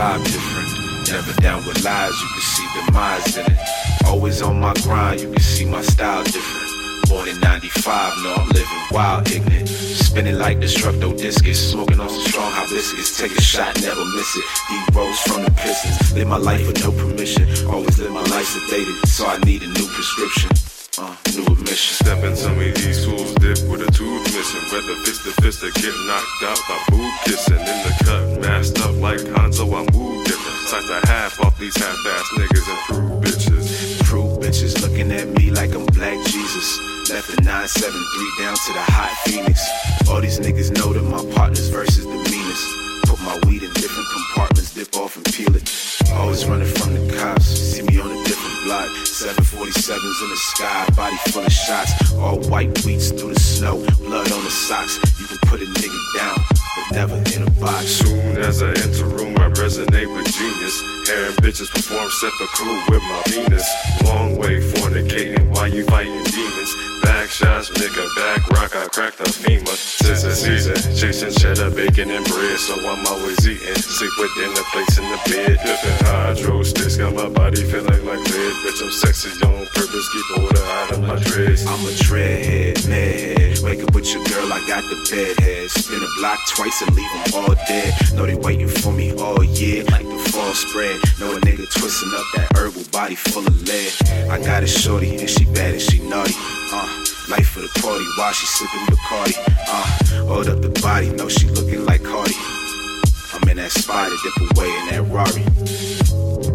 vibe different. Never down with lies, you can see demise in it. Always on my grind, you can see my style different. Born in 95, no, I'm living wild, ignorant. Spinning like destructo discus, smoking on some strong hibiscus. Take a shot, never miss it. Deep rolls from the Pistons. Live my life with no permission. Always live my life sedated, so I need a new prescription. New admission. Stepping to me, these fools dip with a tooth missing. Whether fist to fist or get knocked out by boob kissing. In the cut, masked up like Hanzo, I move different. Sight to half off these half-ass niggas and true bitches. True bitches looking at me like I'm Black Jesus. Left the 973 down to the hot Phoenix. All these niggas know that my partner's verse is the meanest. Put my weed in different compartments, dip off and peel it. Always running from the cops, see me on a different block. 747s in the sky, body full of shots. All white weeds through the snow, blood on the socks. You can put a nigga down, but never in a box. Soon as I enter room, I resonate with genius. Hair bitches perform seppuku with my Venus. Long way fornicating while you fighting demons. Back shots, nigga, back rock, I cracked a FEMA. Since the season, chasing cheddar, bacon, and bread. So I'm always eating, sleep within the place in the bed. Dipping hydro sticks, got my body feeling like lead. Bitch, I'm sexy on purpose, keep order out of my dreads. I'm a dreadhead, madhead. Wake up with your girl, I got the bedhead. Spin a block twice and leave them all dead. Know they waiting for me all year, like the fall spread. Know a nigga twisting up that herbal body full of lead. I got a shorty, and she bad and she naughty. Life for the party while she sipping Bacardi. Hold up the body, know she looking like Cardi. I'm in that spider, dip away in that Rari.